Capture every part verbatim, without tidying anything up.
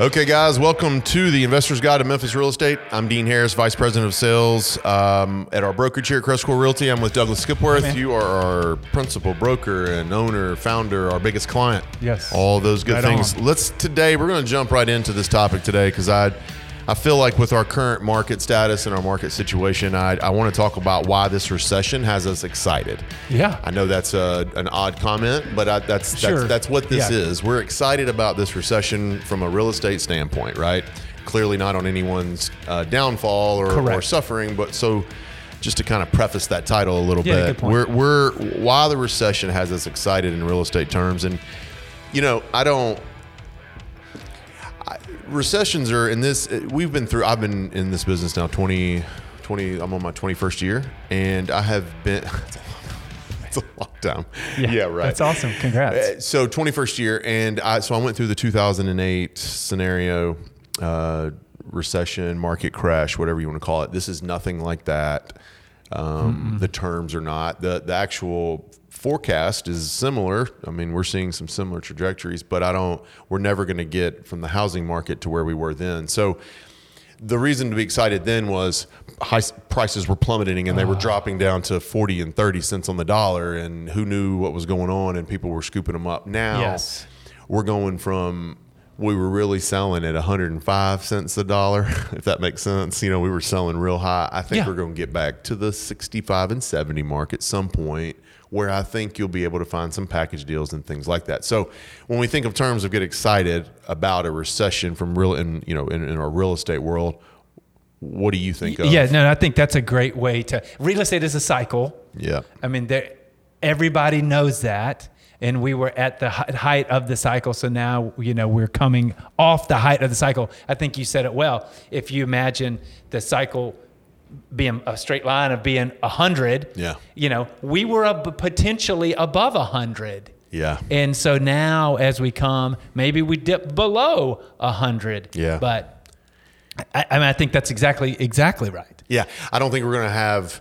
Okay, guys, welcome to the Investor's Guide to Memphis Real Estate. I'm Dean Harris, Vice President of Sales um, at our brokerage here at CrestCore Realty. I'm with Douglas Skipworth. Hey, you are our principal broker and owner, founder, our biggest client. Yes. All those good right things. On. Let's today, we're going to jump right into this topic today because I I feel like with our current market status and our market situation, I, I want to talk about why this recession has us excited. Yeah. I know that's a, an odd comment, but I, that's, sure. that's that's what this yeah. is. We're excited about this recession from a real estate standpoint, right? Clearly not on anyone's uh, downfall or, or suffering, but so just to kind of preface that title a little yeah, bit, good point. we're we're why the recession has us excited in real estate terms. And you know, I don't I, recessions are in this, we've been through, I've been in this business now twenty, twenty, I'm on my twenty-first year, and I have been, it's a long time. Yeah, yeah, right. That's awesome. Congrats. So twenty-first year. And I, so I went through the two thousand eight scenario, uh, recession, market crash, whatever you want to call it. This is nothing like that. Um, mm-hmm. The terms are not, the, the actual forecast is similar. I mean, we're seeing some similar trajectories, but I don't, we're never going to get from the housing market to where we were then. So the reason to be excited then was high prices were plummeting and they were dropping down to forty and thirty cents on the dollar. And who knew what was going on, and people were scooping them up. Now yes. we're going from, we were really selling at one hundred five cents a dollar, if that makes sense. You know, we were selling real high. I think yeah. we're going to get back to the sixty-five and seventy mark at some point, where I think you'll be able to find some package deals and things like that. So when we think of terms of get excited about a recession from real, in, you know, in, in our real estate world, what do you think of? Yeah, no, I think that's a great way to, real estate is a cycle. Yeah. I mean, there, everybody knows that. And we were at the height of the cycle. So now, you know, we're coming off the height of the cycle. I think you said it well. If you imagine the cycle being a straight line of being one hundred, yeah. you know, we were up potentially above one hundred. Yeah. And so now as we come, maybe we dip below one hundred. Yeah. But I, I mean, I think that's exactly, exactly right. Yeah. I don't think we're going to have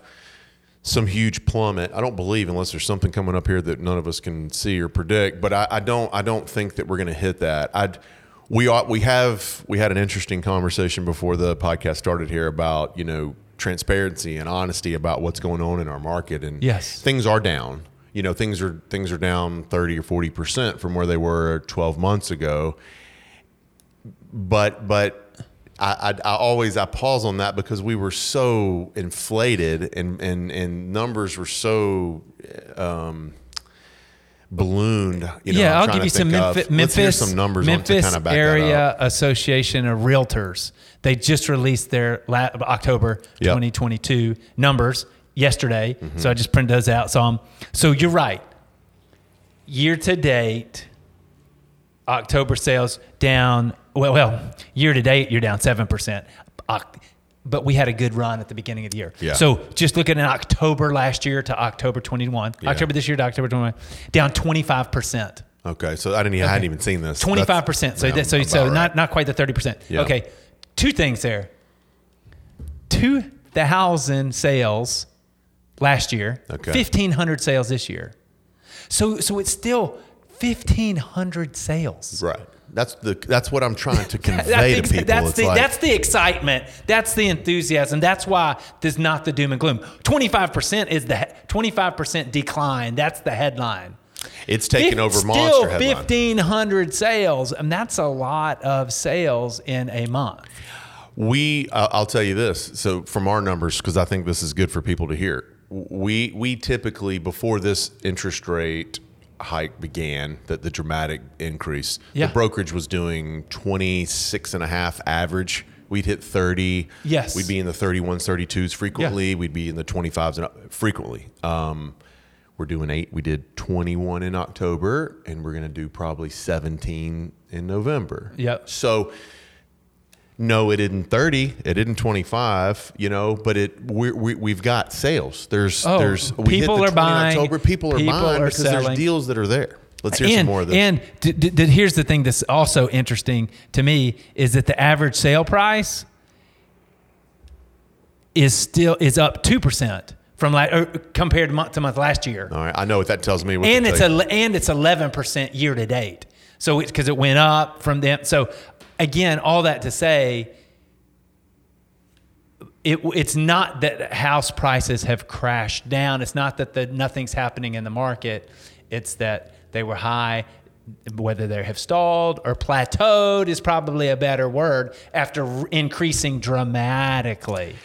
some huge plummet. I don't believe, unless there's something coming up here that none of us can see or predict, but I, I don't, I don't think that we're going to hit that. I'd, we ought, we have, we had an interesting conversation before the podcast started here about, you know, transparency and honesty about what's going on in our market. And yes, things are down, you know, things are, things are down thirty or forty percent from where they were twelve months ago. But, but, I, I, I always, I pause on that because we were so inflated and, and, and numbers were so um, ballooned. You know, yeah, I'll give you some Memphis, Memphis, some numbers Memphis on to kind of back Area Association of Realtors. They just released their la- October yep. twenty twenty-two numbers yesterday. Mm-hmm. So I just printed those out. So, um, so you're right. Year to date, October sales down. Well, well, year to date, you're down seven percent, but we had a good run at the beginning of the year. Yeah. So just looking at October last year to October twenty-one, yeah. October this year to October twenty-one, down twenty-five percent. Okay, so I didn't, okay. I hadn't even seen this. twenty-five percent, so yeah, that, so, so right. not, not quite the thirty percent. Yeah. Okay, two things there. two thousand sales last year, okay. fifteen hundred sales this year. So, so it's still fifteen hundred sales. Right. That's the that's what I'm trying to convey to people. That's the, like, that's the excitement. That's the enthusiasm. That's why there's not the doom and gloom. twenty-five percent is the twenty-five percent decline. That's the headline. It's taken over monster headline. Still fifteen hundred sales, and that's a lot of sales in a month. We uh, I'll tell you this. So from our numbers, because I think this is good for people to hear. We we typically, before this interest rate hike began, that the dramatic increase, yeah. the brokerage was doing twenty-six and a half average. We'd hit thirty. Yes. We'd be in the thirty-ones, thirty-twos frequently. Yeah. We'd be in the twenty-fives and frequently. Um, we're doing eight. We did twenty-one in October, and we're going to do probably seventeen in November. Yep. So no, it isn't thirty, it isn't twenty-five, you know, but it we we we've got sales. There's oh, there's we people hit the are buying. October, people are people buying are because selling. There's deals that are there. Let's hear and, some more of this. And d- d- here's the thing that's also interesting to me is that the average sale price is still is up two percent from like or compared to month to month last year. All right, I know what that tells me. What and it's a, and it's eleven percent year to date. So it's because it went up from them. So again, all that to say, It, it's not that house prices have crashed down. It's not that the, nothing's happening in the market. It's that they were high, whether they have stalled or plateaued is probably a better word, after increasing dramatically.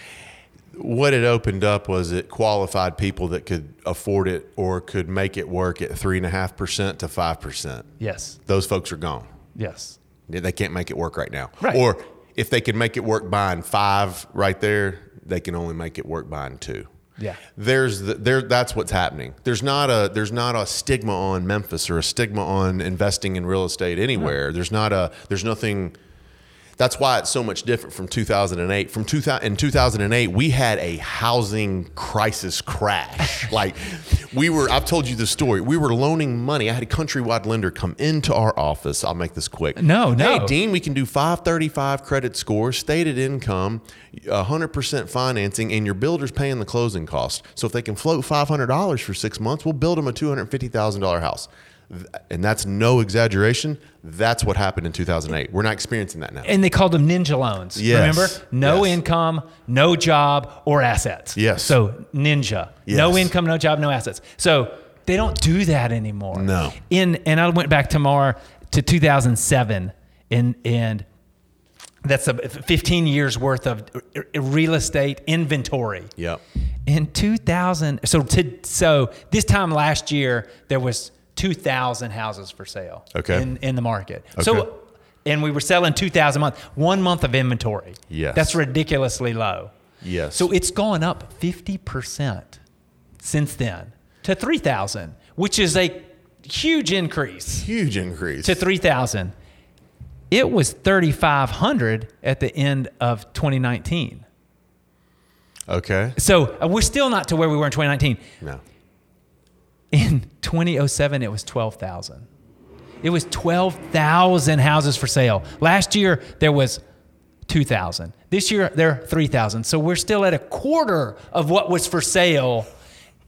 What it opened up was it qualified people that could afford it or could make it work at three point five percent to five percent. Yes. Those folks are gone. Yes. They can't make it work right now. Right. Or if they can make it work buying five right there, they can only make it work buying two. Yeah, there's the, there. That's what's happening. There's not a there's not a stigma on Memphis or a stigma on investing in real estate anywhere. No. There's not a there's nothing. That's why it's so much different from two thousand eight. From two thousand in two thousand eight, we had a housing crisis crash. Like we were, I've told you the story. We were loaning money. I had a countrywide lender come into our office. I'll make this quick. No, no. Hey, Dean, we can do five thirty-five credit score, stated income, one hundred percent financing, and your builder's paying the closing cost. So if they can float five hundred dollars for six months, we'll build them a two hundred fifty thousand dollars house. And that's no exaggeration. That's what happened in two thousand eight. We're not experiencing that now. And they called them ninja loans. Yes. Remember? No yes. income, no job, or assets. Yes. So ninja. Yes. No income, no job, no assets. So they don't do that anymore. No. In and I went back tomorrow to two thousand seven, and and that's a fifteen years worth of real estate inventory. Yep. In two thousand, so to, so this time last year there was two thousand houses for sale okay. in, in the market. Okay. So, and we were selling two thousand a month, one month of inventory. Yes. That's ridiculously low. Yes. So it's gone up fifty percent since then to three thousand, which is a huge increase. Huge increase. To three thousand. It was thirty-five hundred at the end of twenty nineteen. Okay. So uh, we're still not to where we were in twenty nineteen. No. In twenty oh seven, it was twelve thousand. It was twelve thousand houses for sale. Last year, there was two thousand. This year, there are three thousand. So we're still at a quarter of what was for sale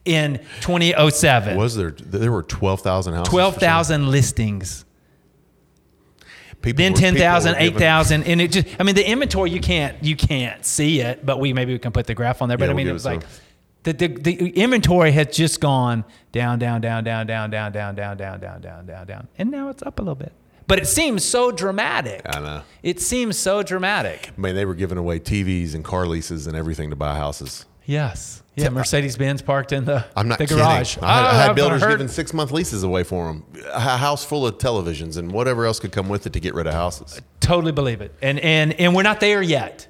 in twenty oh seven. Was there, there were twelve thousand houses? twelve thousand listings. People then ten thousand, eight thousand, and it just, I mean, the inventory, you can't, you can't see it, but we, maybe we can put the graph on there, but yeah, I mean, we'll it was like, some. The, the the inventory has just gone down, down, down, down, down, down, down, down, down, down, down, down, down. And now it's up a little bit. But it seems so dramatic. I know. It seems so dramatic. I mean, they were giving away T Vs and car leases and everything to buy houses. Yes. Yeah, Mercedes-Benz parked in the, I'm not the garage. Kidding. I had, oh, I had builders heard. giving six-month leases away for them, a house full of televisions and whatever else could come with it to get rid of houses. I totally believe it. And and and we're not there yet.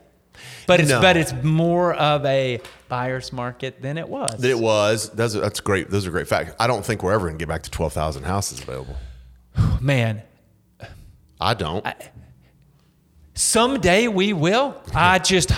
But it's no. but it's more of a buyer's market than it was. It was. That's, that's great. Those are great facts. I don't think we're ever going to get back to twelve thousand houses available. Man. I don't. I, someday we will. I just...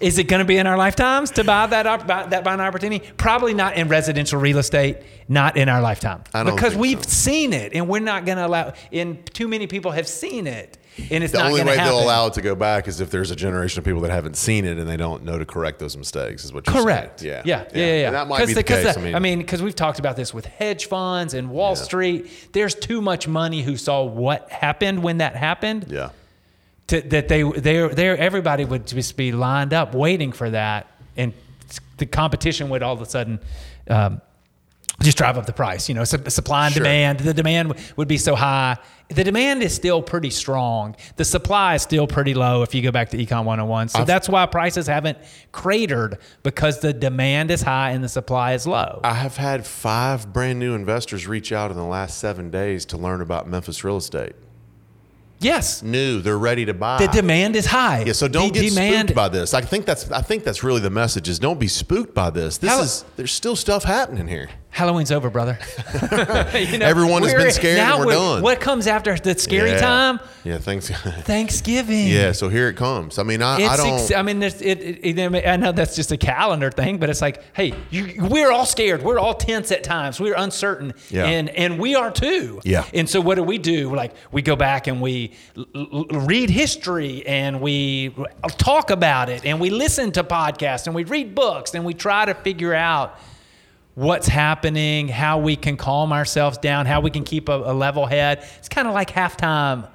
Is it going to be in our lifetimes to buy that op- buy, that buying opportunity? Probably not in residential real estate, not in our lifetime. I don't because we've so. seen it, and we're not going to allow. And too many people have seen it, and it's the not going to happen. The only way they'll allow it to go back is if there's a generation of people that haven't seen it and they don't know to correct those mistakes. Is what you're correct? Saying. Yeah, yeah, yeah, yeah. yeah. And that might be the, the case. The, I mean, because I mean, we've talked about this with hedge funds and Wall yeah. Street. There's too much money who saw what happened when that happened. Yeah. To, that they, they, they, everybody would just be lined up waiting for that, and the competition would all of a sudden um, just drive up the price. You know, su- supply and sure. demand. The demand w- would be so high. The demand is still pretty strong. The supply is still pretty low if you go back to Econ one oh one. So I've, that's why prices haven't cratered, because the demand is high and the supply is low. I have had five brand new investors reach out in the last seven days to learn about Memphis real estate. Yes. New. They're ready to buy. The demand is high. Yeah. So don't the get demand, spooked by this. I think that's. I think that's really the message. Is don't be spooked by this. This Hall- is. There's still stuff happening here. Halloween's over, brother. you know, Everyone has been scared. Now and we're, we're done. What comes after the scary yeah. time? Yeah. Thanks. Thanksgiving. Yeah. So here it comes. I mean, I, I don't. Ex- I mean, it, it, it, I know that's just a calendar thing, but it's like, hey, you, we're all scared. We're all tense at times. We're uncertain, yeah. and and we are too. Yeah. And so what do we do? We're like, we go back and we. read history, and we talk about it, and we listen to podcasts, and we read books, and we try to figure out what's happening, how we can calm ourselves down, how we can keep a, a level head. It's kind of like halftime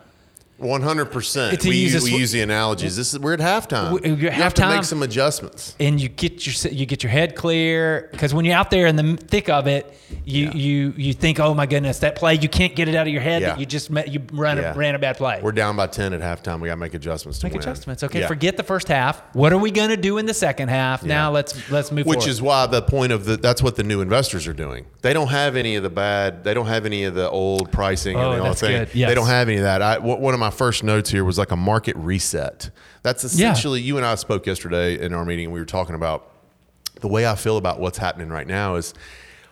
one hundred percent. We, use, we use the analogies. This is, we're at halftime. We, you have to make some adjustments. And you get your you get your head clear. Because when you're out there in the thick of it, you yeah. you you think, oh, my goodness, that play, you can't get it out of your head. Yeah. That you just met, you ran, yeah. a, ran a bad play. We're down by ten at halftime. We got to make adjustments to make win. adjustments. Okay, yeah. Forget the first half. What are we going to do in the second half? Yeah. Now let's let's move Which forward. Which is why the point of the, that's what the new investors are doing. They don't have any of the bad. They don't have any of the old pricing. Oh, and all that's thing. good. Yes. They don't have any of that. I, one of my My first notes here was like a market reset. That's essentially, yeah. you and I spoke yesterday in our meeting, and we were talking about the way I feel about what's happening right now is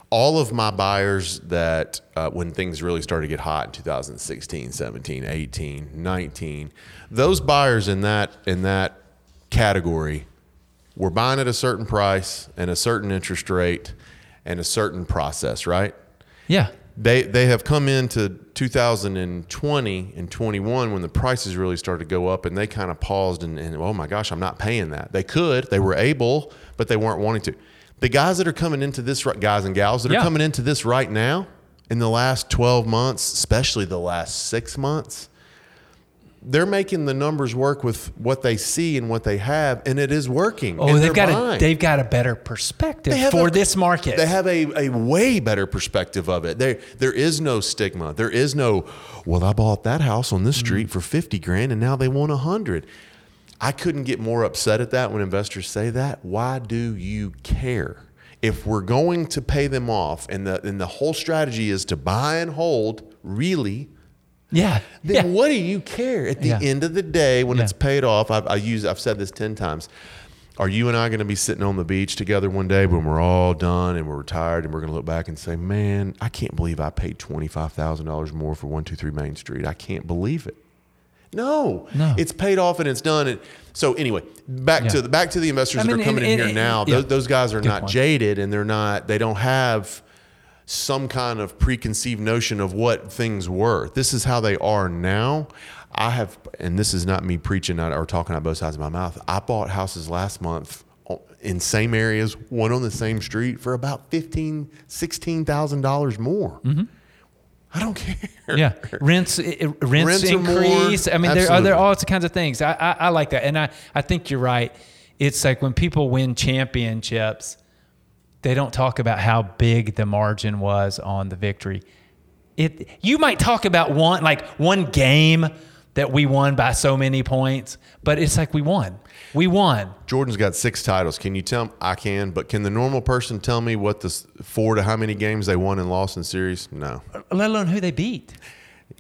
all of my buyers that uh, when things really started to get hot in two thousand sixteen, seventeen, eighteen, nineteen, those buyers in that in that category were buying at a certain price and a certain interest rate and a certain process, right? Yeah. They they have come into two thousand twenty and twenty-one when the prices really started to go up, and they kind of paused and, and, oh my gosh, I'm not paying that. They could, they were able, but they weren't wanting to. The guys that are coming into this, guys and gals that are yeah. coming into this right now in the last twelve months, especially the last six months, they're making the numbers work with what they see and what they have, and it is working. Oh, they've got mind. a they've got a better perspective for a, this market. They have a, a way better perspective of it. There there is no stigma. There is no, well, I bought that house on this street mm. for fifty grand and now they want a hundred. I couldn't get more upset at that when investors say that. Why do you care? If we're going to pay them off and the and the whole strategy is to buy and hold, really, Yeah. Then yeah. what do you care? At the yeah. end of the day, when yeah. it's paid off, I've, I use, I've said this ten times. Are you and I going to be sitting on the beach together one day when we're all done and we're retired and we're going to look back and say, man, I can't believe I paid twenty-five thousand dollars more for one two three Main Street. I can't believe it. No, no. It's paid off and it's done. And so anyway, back yeah. to the, back to the investors I that mean, are coming and, in and, here and, now. Yeah. Those, those guys are Good not point. jaded, and they're not, they don't have some kind of preconceived notion of what things were. This is how they are now. I have, and this is not me preaching or talking out both sides of my mouth. I bought houses last month in same areas, one on the same street for about fifteen thousand, sixteen thousand dollars more. Mm-hmm. I don't care. Yeah, rents, it, rents, rents increase. I mean, there are, there are all kinds of things. I, I, I like that, and I, I think you're right. It's like when people win championships, they don't talk about how big the margin was on the victory. It you might talk about one like one game that we won by so many points, but it's like we won. We won. Jordan's got six titles. Can you tell me? I can, but can the normal person tell me what the four to how many games they won and lost in series? No. Let alone who they beat.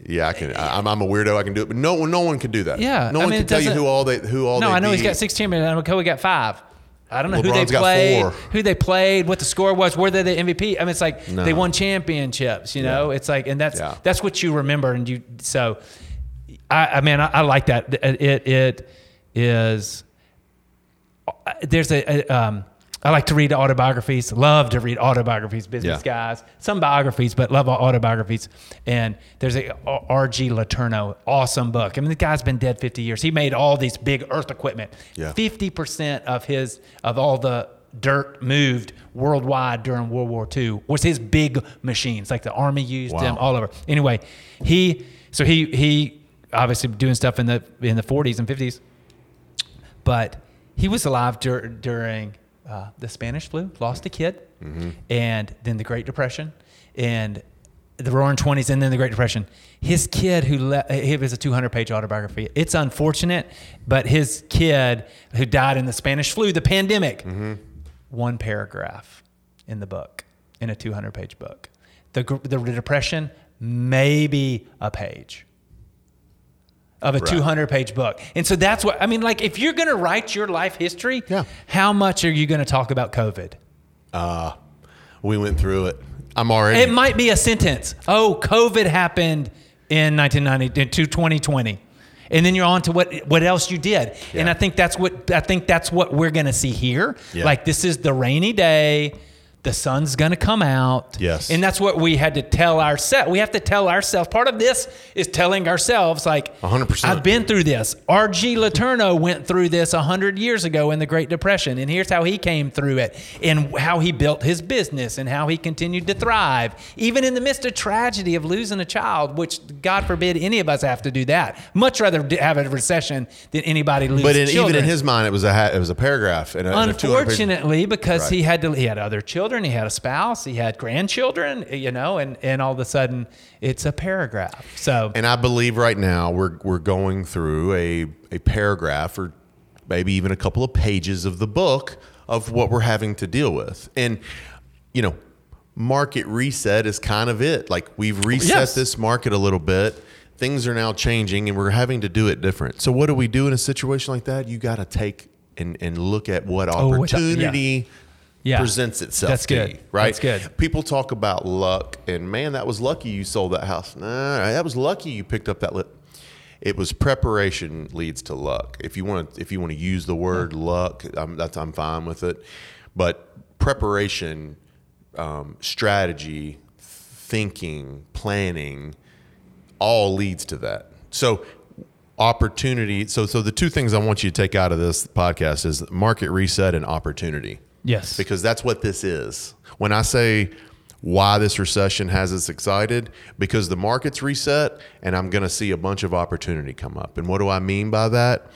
Yeah, I can. I, I'm, I'm a weirdo. I can do it, but no, no one can do that. Yeah, no I one mean, can tell you who all they who all. No, they I know beat. He's got six champions. We got five. I don't know LeBron's who they played, who they played, what the score was, were they the M V P? I mean, it's like no. they won championships, you know. Yeah. It's like, and that's yeah. that's what you remember, and you. So, I, I mean, I, I like that. It it is. There's a, a um, I like to read autobiographies. Love to read autobiographies, business yeah. guys, some biographies, but love autobiographies. And there's a R G Letourneau, awesome book. I mean, the guy's been dead fifty years. He made all these big earth equipment. Yeah. fifty percent of his of all the dirt moved worldwide during World War Two was his big machines, like the army used wow. them all over. Anyway, he so he he obviously doing stuff in the in the forties and fifties, but he was alive dur- during. Uh, the Spanish flu, lost a kid, mm-hmm. and then the Great Depression, and the Roaring Twenties, and then the Great Depression. His kid who left, it was a two hundred page autobiography. It's unfortunate, but his kid who died in the Spanish flu, the pandemic, mm-hmm. one paragraph in the book, in a two hundred page book. The, the Depression, maybe a page of a right. two hundred page book. And so that's what, I mean, like if you're going to write your life history, yeah. how much are you going to talk about COVID? Uh, we went through it. I'm already. It might be a sentence. Oh, COVID happened in nineteen ninety to twenty twenty. And then you're on to what, what else you did. Yeah. And I think that's what, I think that's what we're going to see here. Yeah. Like this is the rainy day. The sun's going to come out. Yes. And that's what we had to tell ourselves. We have to tell ourselves. Part of this is telling ourselves, like, one hundred percent. I've been through this. R G. Letourneau went through this one hundred years ago in the Great Depression, and here's how he came through it, and how he built his business, and how he continued to thrive, even in the midst of tragedy of losing a child, which, God forbid, any of us have to do that. Much rather have a recession than anybody lose but in, children. But even in his mind, it was a, it was a paragraph. And a, Unfortunately, and a because right. he had to, he had other children. He had a spouse, he had grandchildren, you know, and, and all of a sudden it's a paragraph. So, and I believe right now we're we're going through a, a paragraph or maybe even a couple of pages of the book of what we're having to deal with. And, you know, market reset is kind of it. Like, we've reset yes. this market a little bit. Things are now changing and we're having to do it different. So what do we do in a situation like that? You got to take and, and look at what opportunity oh, yeah. Yeah. presents itself. That's good. You, right? That's good. People talk about luck, and man, that was lucky you sold that house. Nah, that was lucky you picked up that lip. It was preparation leads to luck. If you want to, if you want to use the word yeah. luck, I'm, that's I'm fine with it. But preparation, um, strategy, thinking, planning, all leads to that. So opportunity. So so the two things I want you to take out of this podcast is market reset and opportunity. Yes. Because that's what this is. When I say why this recession has us excited, because the market's reset and I'm going to see a bunch of opportunity come up. And what do I mean by that?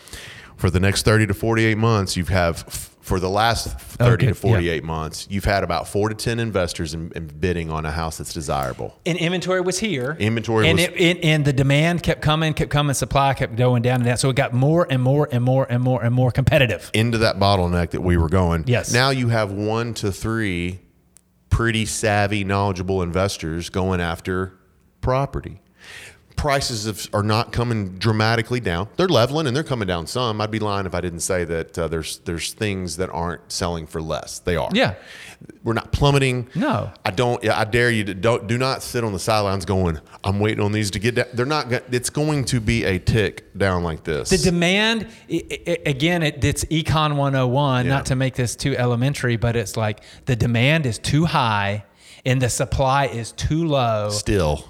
For the next thirty to forty-eight months, you've have for the last thirty okay. to forty-eight yeah. months, you've had about four to ten investors in, in bidding on a house that's desirable. And inventory was here. Inventory and was it, it, and the demand kept coming, kept coming, supply kept going down and that. So it got more and more and more and more and more competitive. Into that bottleneck that we were going. Yes. Now you have one to three pretty savvy, knowledgeable investors going after property. Prices of, are not coming dramatically down. They're leveling and they're coming down some. I'd be lying if I didn't say that uh, there's there's things that aren't selling for less. They are. Yeah. We're not plummeting. No. I don't. I dare you to don't do not sit on the sidelines going, I'm waiting on these to get down. They're not. It's going to be a tick down like this. The demand it, it, again. It, it's Econ one oh one. Yeah. Not to make this too elementary, but it's like the demand is too high and the supply is too low. Still.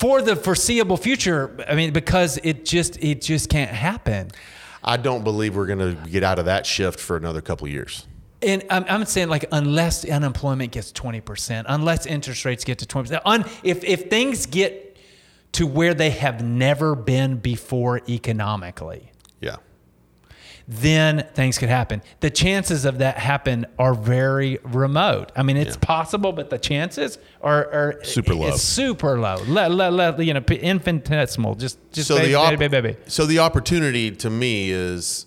For the foreseeable future, I mean, because it just it just can't happen. I don't believe we're going to get out of that shift for another couple of years. And I'm, I'm saying, like, unless unemployment gets twenty percent, unless interest rates get to twenty percent, un, if if things get to where they have never been before economically, yeah, then things could happen. The chances of that happen are very remote. I mean, it's yeah. possible, but the chances are, are super low. It's super low, le, le, le, you know, infinitesimal. Just, just so baby, the op- baby, baby. So the opportunity to me is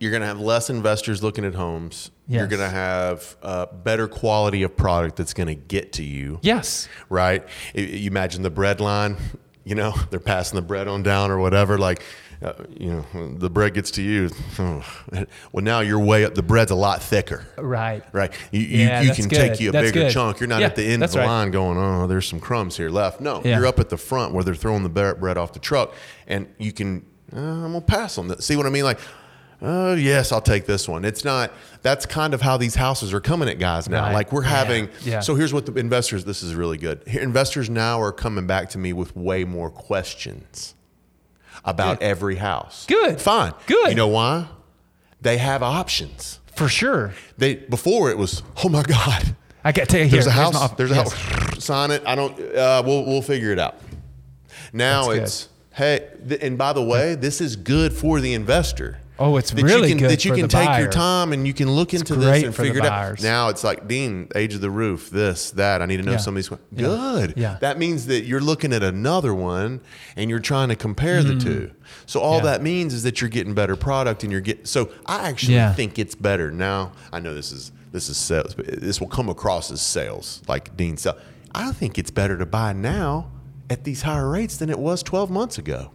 you're going to have less investors looking at homes. Yes. You're going to have a better quality of product that's going to get to you. Yes. Right? You imagine the bread line, you know, they're passing the bread on down or whatever, like, Uh, you know, the bread gets to you. Well, now you're way up. The bread's a lot thicker. Right. Right. You yeah, you, you can good. take you a that's bigger good. chunk. You're not yeah, at the end of the right. line going, oh, there's some crumbs here left. No, yeah. you're up at the front where they're throwing the bread off the truck, and you can, uh, I'm going to pass on that. See what I mean? Like, oh, yes, I'll take this one. It's not, that's kind of how these houses are coming at guys now. Right. Like we're having, yeah. Yeah. so here's what the investors, this is really good. Investors now are coming back to me with way more questions about Good. every house. Good. Fine. Good. You know why? They have options. For sure. They before it was, oh my God. I got to tell you here. There's a house. There's a yes. house. Sign it. I don't, uh, we'll we'll figure it out. Now That's it's, good. hey, th- and by the way, this is good for the investor. Oh, it's that really you can, good that you for can the take buyer. Your time and you can look into this and figure it out. Now it's like, Dean, age of the roof, this, that. I need to know yeah. some of these. Yeah. Good. Yeah. That means that you're looking at another one and you're trying to compare mm. the two. So all yeah. that means is that you're getting better product and you're getting. So I actually yeah. think it's better now. I know this is this is sales, but this will come across as sales, like Dean said. I think it's better to buy now at these higher rates than it was twelve months ago.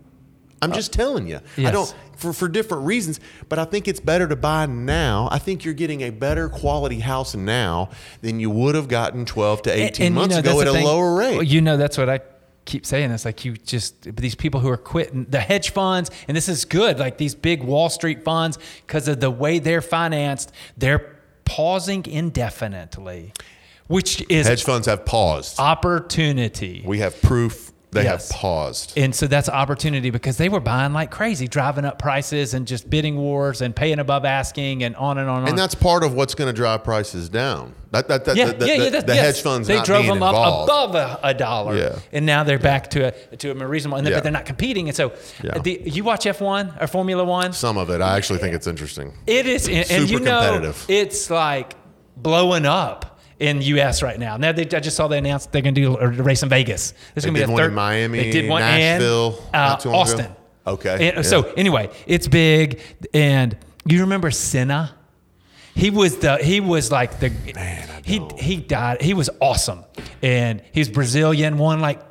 I'm just telling you. Yes. I don't for, for different reasons, but I think it's better to buy now. I think you're getting a better quality house now than you would have gotten twelve to eighteen and, and months you know, ago at a thing. lower rate. Well, you know, that's what I keep saying. It's like you just these people who are quitting the hedge funds, and this is good. Like these big Wall Street funds, because of the way they're financed, they're pausing indefinitely, which is... Hedge funds have paused. Opportunity. We have proof they yes. have paused. And so that's opportunity, because they were buying like crazy, driving up prices and just bidding wars and paying above asking and on and on and on. And that's part of what's going to drive prices down. That, that, that, yeah, that, yeah, that, yeah, that, the yes. hedge funds they not drove being them involved. Up above a, a dollar, yeah. and now they're yeah. back to a to a reasonable. And they're, yeah. but they're not competing, and so yeah. the, you watch F one or Formula One. Some of it, I actually think it's interesting. It is, it's and, super and you competitive. Know, it's like blowing up in U S right now. Now they, I just saw they announced they're going to do a race in Vegas. There's going to be a third one in Miami. They did one Nashville, and, uh, Austin. Ago. Okay. And, yeah. So anyway, it's big, and you remember Senna. He was the he was like the Man, I he he died. He was awesome, and he's Brazilian. Won like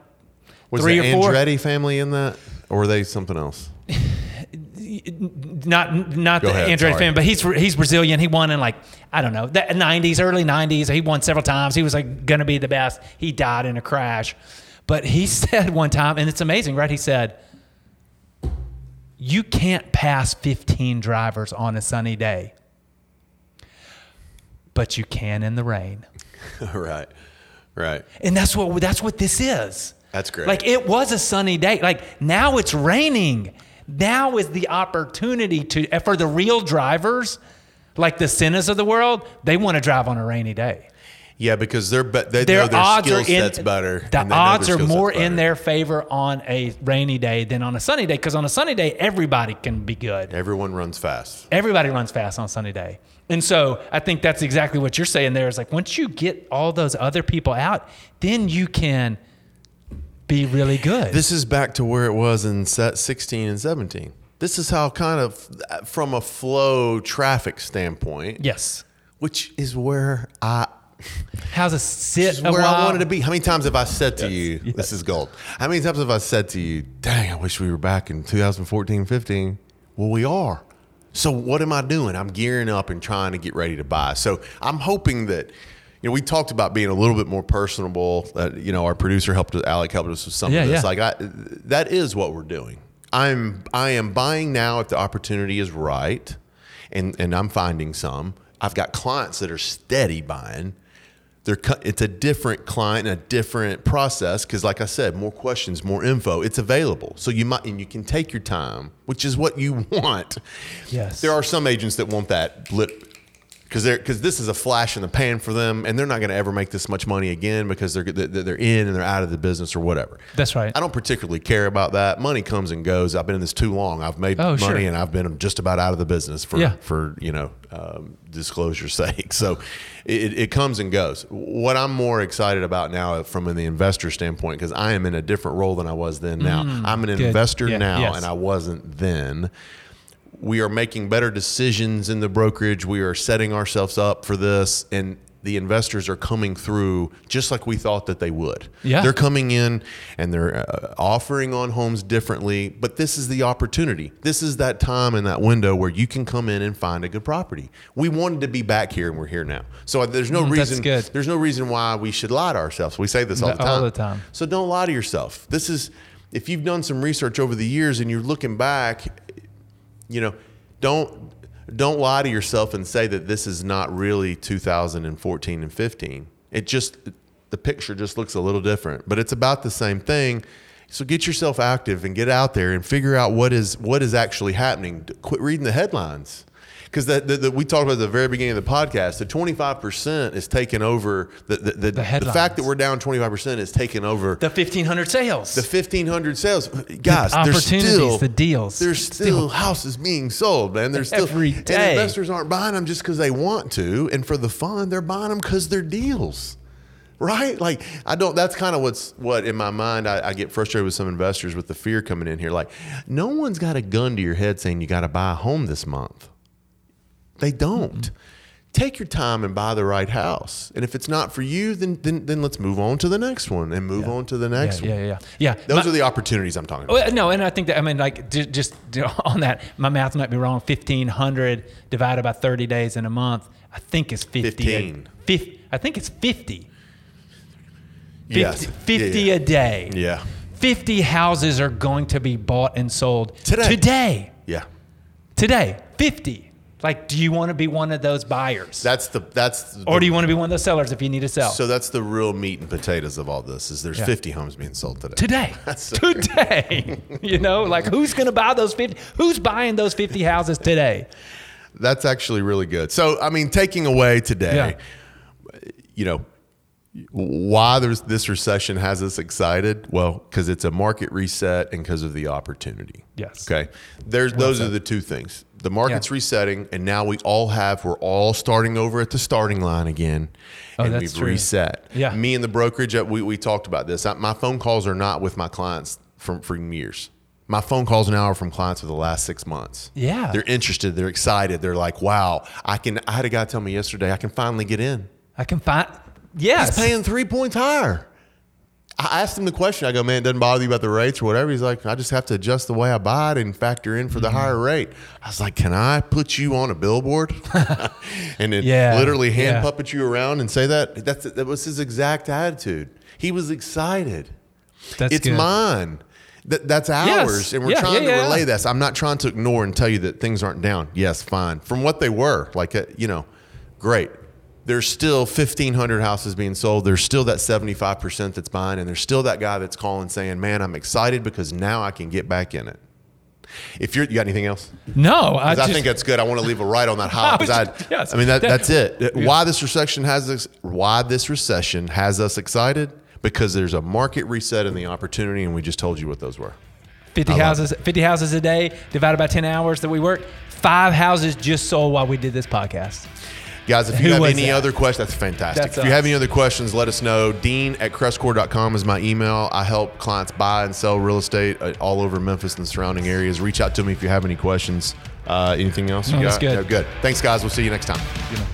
was three the or four. Was the Andretti family in that, or were they something else? Not not Go the ahead, Andretti sorry. Family, but he's he's Brazilian. He won in like I don't know the nineties, early nineties. He won several times. He was like gonna be the best. He died in a crash, but he said one time, and it's amazing, right? He said, "You can't pass fifteen drivers on a sunny day, but you can in the rain." Right, right. And that's what that's what this is. That's great. Like, it was a sunny day. Like, now it's raining. Now is the opportunity to for the real drivers, like the Sennas of the world. They want to drive on a rainy day. Yeah, because they're be- they their know their skill set's better. The odds are more in their favor on a rainy day than on a sunny day, because on a sunny day, everybody can be good. Everyone runs fast. Everybody runs fast on a sunny day. And so I think that's exactly what you're saying there, is like, once you get all those other people out, then you can be really good. This is back to where it was in sixteen and seventeen. This is how kind of from a flow traffic standpoint. Yes. Which is where I... How's a sit? Where I wanted to be. How many times have I said to yes, you, yes. this is gold. How many times have I said to you, dang, I wish we were back in two thousand fourteen, fifteen? Well, we are. So what am I doing? I'm gearing up and trying to get ready to buy. So I'm hoping that, you know, we talked about being a little bit more personable. Uh, you know, our producer helped us, Alec helped us with some yeah, of this. Yeah. Like I, that is what we're doing. I'm I am buying now if the opportunity is right, and and I'm finding some. I've got clients that are steady buying. They're it's a different client, a different process, because like I said, more questions, more info, it's available. So you might, and you can take your time, which is what you want. Yes. There are some agents that want that blip, because they're because this is a flash in the pan for them, and they're not going to ever make this much money again, because they're they're in and they're out of the business or whatever. That's right. I don't particularly care about that. Money comes and goes. I've been in this too long. I've made oh, money sure. and I've been just about out of the business for yeah. for you know um, disclosure's sake. So. It, it comes and goes. What I'm more excited about now from the investor standpoint, because I am in a different role than I was then now. Mm, I'm an good. investor yeah, now, yes. and I wasn't then. We are making better decisions in the brokerage. We are setting ourselves up for this, and the investors are coming through just like we thought that they would. Yeah. They're coming in, and they're uh, offering on homes differently, but this is the opportunity. This is that time and that window where you can come in and find a good property. We wanted to be back here, and we're here now. So there's no mm, reason there's no reason why we should lie to ourselves. We say this all the, the time. All the time. So don't lie to yourself. This is, if you've done some research over the years and you're looking back, you know, don't Don't lie to yourself and say that this is not really two thousand fourteen and fifteen. It just, the picture just looks a little different, but it's about the same thing. So get yourself active and get out there and figure out what is what is actually happening. Quit reading the headlines. Because that, that, that we talked about at the very beginning of the podcast, the twenty-five percent is taking over. The the, the, the, the fact that we're down twenty-five percent is taking over. The fifteen hundred sales. The fifteen hundred sales. Guys, the there's still. The deals. There's still, still houses being sold, man. There's still. Every day. And investors aren't buying them just because they want to. And for the fun, they're buying them because they're deals. Right? Like, I don't, that's kind of what's, what in my mind, I, I get frustrated with some investors with the fear coming in here. Like, no one's got a gun to your head saying you got to buy a home this month. They don't. Mm-hmm. Take your time and buy the right house. And if it's not for you, then then, then let's move on to the next one and move yeah. on to the next yeah, one. Yeah, yeah, yeah. Those my, are the opportunities I'm talking about. No, and I think that, I mean, like, just on that, my math might be wrong. fifteen hundred divided by thirty days in a month, I think it's fifty. fifteen. fifty I think it's fifty. Yes. fifty, fifty yeah, yeah. a day. Yeah. fifty houses are going to be bought and sold today. Today. Yeah. Today. fifty. Like, do you want to be one of those buyers? That's the that's. The, or do you want to be one of those sellers if you need to sell? So that's the real meat and potatoes of all this. Is there's yeah. fifty homes being sold today? Today, so today. You know, like who's going to buy those fifty? Who's buying those fifty houses today? That's actually really good. So I mean, taking away today, yeah. you know, why there's this recession has us excited? Well, because it's a market reset and because of the opportunity. Yes. Okay. There's well, those that. are the two things. The market's yeah. resetting, and now we all have, we're all starting over at the starting line again, oh, and we've true. reset. Yeah. Me and the brokerage, we we talked about this. I, my phone calls are not with my clients from, from years. My phone calls now are from clients for the last six months. Yeah. They're interested. They're excited. They're like, wow, I can. I had a guy tell me yesterday, I can finally get in. I can find, yes. He's paying three points higher. I asked him the question. I go, man, it doesn't bother you about the rates or whatever. He's like, I just have to adjust the way I buy it and factor in for the mm-hmm. higher rate. I was like, can I put you on a billboard? And then yeah, literally hand yeah. puppet you around and say that? That's, that was his exact attitude. He was excited. That's it's good. mine. That, that's ours. Yes. And we're yeah, trying yeah, to yeah. relay this. I'm not trying to ignore and tell you that things aren't down. Yes, fine. From what they were, like, you know, great. There's still fifteen hundred houses being sold. There's still that seventy-five percent that's buying, and there's still that guy that's calling saying, man, I'm excited because now I can get back in it. If you're, you got anything else? No. I, just, I think that's good. I want to leave a right on that high. I, just, yes, I mean, that, that, that's it. Yeah. Why this recession has us, why this recession has us excited? Because there's a market reset and the opportunity, and we just told you what those were. fifty houses, fifty houses a day divided by ten hours that we work. Five houses just sold while we did this podcast. Guys, if you Who have any that? other questions, that's fantastic. That's if you us. have any other questions, let us know. Dean at crestcore dot com is my email. I help clients buy and sell real estate all over Memphis and the surrounding areas. Reach out to me if you have any questions. Uh, anything else you no, got? That's good. No, good. Thanks, guys. We'll see you next time.